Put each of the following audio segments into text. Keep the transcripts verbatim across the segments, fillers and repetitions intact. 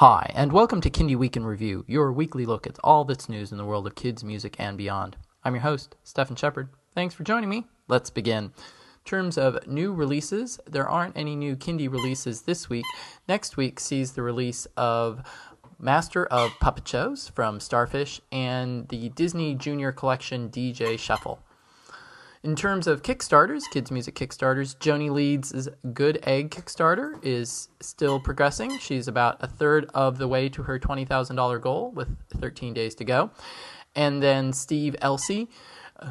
Hi, and welcome to Kindie Week in Review, your weekly look at all that's news in the world of kids, music, and beyond. I'm your host, Stephen Shepherd. Thanks for joining me. Let's begin. In terms of new releases, there aren't any new Kindie releases this week. Next week sees the release of Master of Puppet Shows from Starfish and the Disney Junior Collection D J Shuffle. In terms of Kickstarters, kids' music Kickstarters, Joni Leeds' Good Egg Kickstarter is still progressing. She's about a third of the way to her twenty thousand dollars goal with thirteen days to go. And then Steve Elsie,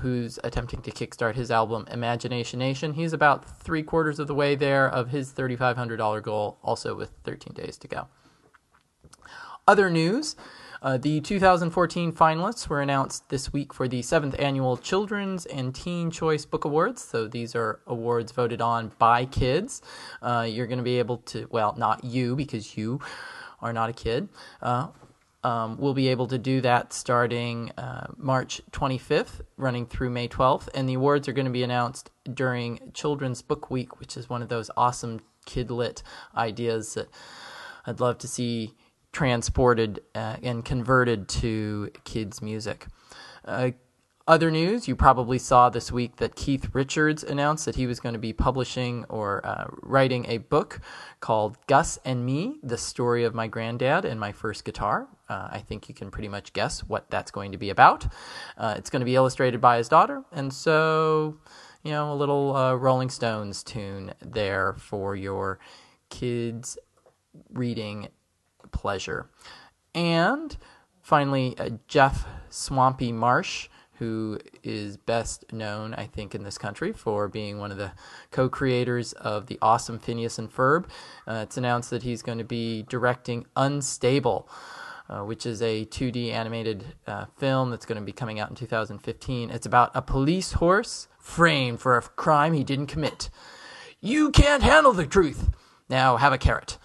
who's attempting to kickstart his album Imagination Nation, he's about three quarters of the way there of his thirty-five hundred dollars goal, also with thirteen days to go. Other news. Uh, the two thousand fourteen finalists were announced this week for the seventh Annual Children's and Teen Choice Book Awards. So these are awards voted on by kids. Uh, you're going to be able to, well, not you, because you are not a kid. Uh, um, we'll be able to do that starting uh, March twenty-fifth, running through May twelfth. And the awards are going to be announced during Children's Book Week, which is one of those awesome kid-lit ideas that I'd love to see transported uh, and converted to kids' music. Uh, other news, you probably saw this week that Keith Richards announced that he was going to be publishing or uh, writing a book called Gus and Me, The Story of My Granddad and My First Guitar. Uh, I think you can pretty much guess what that's going to be about. Uh, it's going to be illustrated by his daughter, and so, you know, a little uh, Rolling Stones tune there for your kids' reading pleasure. And finally, uh, Jeff Swampy Marsh, who is best known, I think, in this country for being one of the co-creators of the awesome Phineas and Ferb. Uh, it's announced that he's going to be directing Unstable, uh, which is a two D animated uh, film that's going to be coming out in two thousand fifteen. It's about a police horse framed for a crime he didn't commit. You can't handle the truth. Now have a carrot.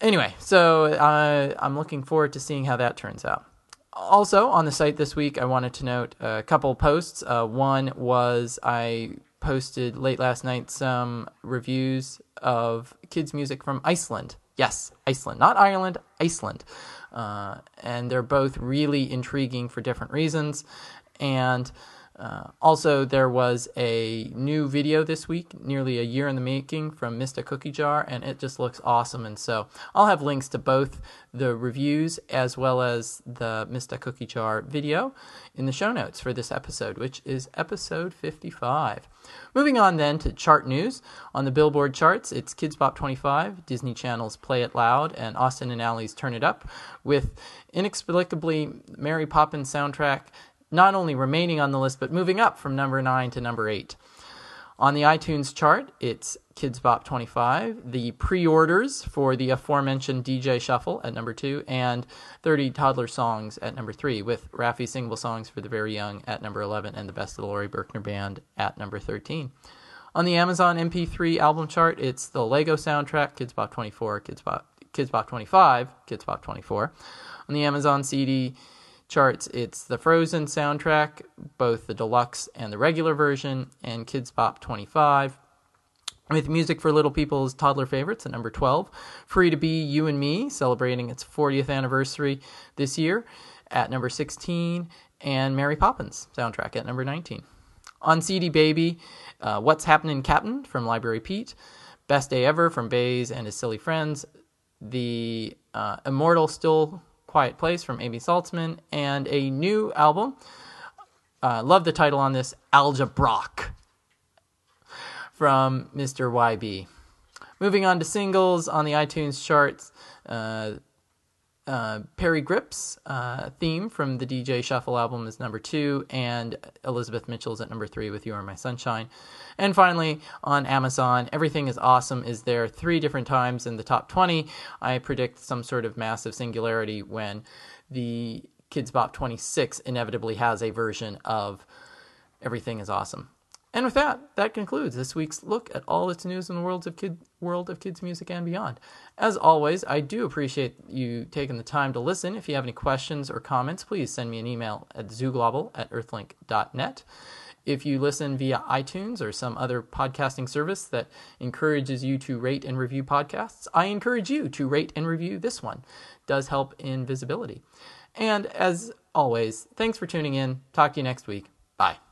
Anyway, so uh, I'm looking forward to seeing how that turns out. Also, on the site this week, I wanted to note a couple posts. Uh, one was I posted late last night some reviews of kids' music from Iceland. Yes, Iceland. Not Ireland, Iceland. Uh, and they're both really intriguing for different reasons. And Uh, also, there was a new video this week, nearly a year in the making, from Mister Cookie Jar, and it just looks awesome. And so I'll have links to both the reviews as well as the Mister Cookie Jar video in the show notes for this episode, which is episode fifty-five. Moving on then to chart news. On the Billboard charts, it's Kidz Bop twenty-five, Disney Channel's Play It Loud, and Austin and Allie's Turn It Up, with inexplicably Mary Poppins soundtrack not only remaining on the list, but moving up from number nine to number eight. On the iTunes chart, it's Kidz Bop twenty-five, the pre-orders for the aforementioned D J Shuffle at number two, and thirty Toddler Songs at number three, with Raffi Singable Songs for the Very Young at number eleven, and the Best of the Laurie Berkner Band at number thirteen. On the Amazon M P three album chart, it's the Lego soundtrack, Kidz Bop twenty-four, Kidz Bop, Kidz Bop twenty-five, Kidz Bop twenty-four. On the Amazon C D charts, it's the Frozen soundtrack, both the deluxe and the regular version, and Kidz Bop twenty-five, with Music for Little People's Toddler Favorites at number twelve, Free to Be You and Me, celebrating its fortieth anniversary this year, at number sixteen, and Mary Poppins soundtrack at number nineteen. On C D Baby, uh, What's Happening Captain from Library Pete, Best Day Ever from Baze and His Silly Friends, the uh, Immortal Still Quiet Place from Amy Saltzman, and a new album, uh, love the title on this, Algebrock from Mister Y B. Moving on to singles on the iTunes charts, uh, uh, Perry Grip's uh, theme from the D J Shuffle album is number two, and Elizabeth Mitchell's at number three with You Are My Sunshine. And finally, on Amazon, Everything Is Awesome is there three different times in the top twenty. I predict some sort of massive singularity when the Kidz Bop twenty-six inevitably has a version of Everything Is Awesome. And with that, that concludes this week's look at all that's news in the world of, kid, world of kids' music and beyond. As always, I do appreciate you taking the time to listen. If you have any questions or comments, please send me an email at zooglobal at earthlink dot net. If you listen via iTunes or some other podcasting service that encourages you to rate and review podcasts, I encourage you to rate and review this one. It does help in visibility. And as always, thanks for tuning in. Talk to you next week. Bye.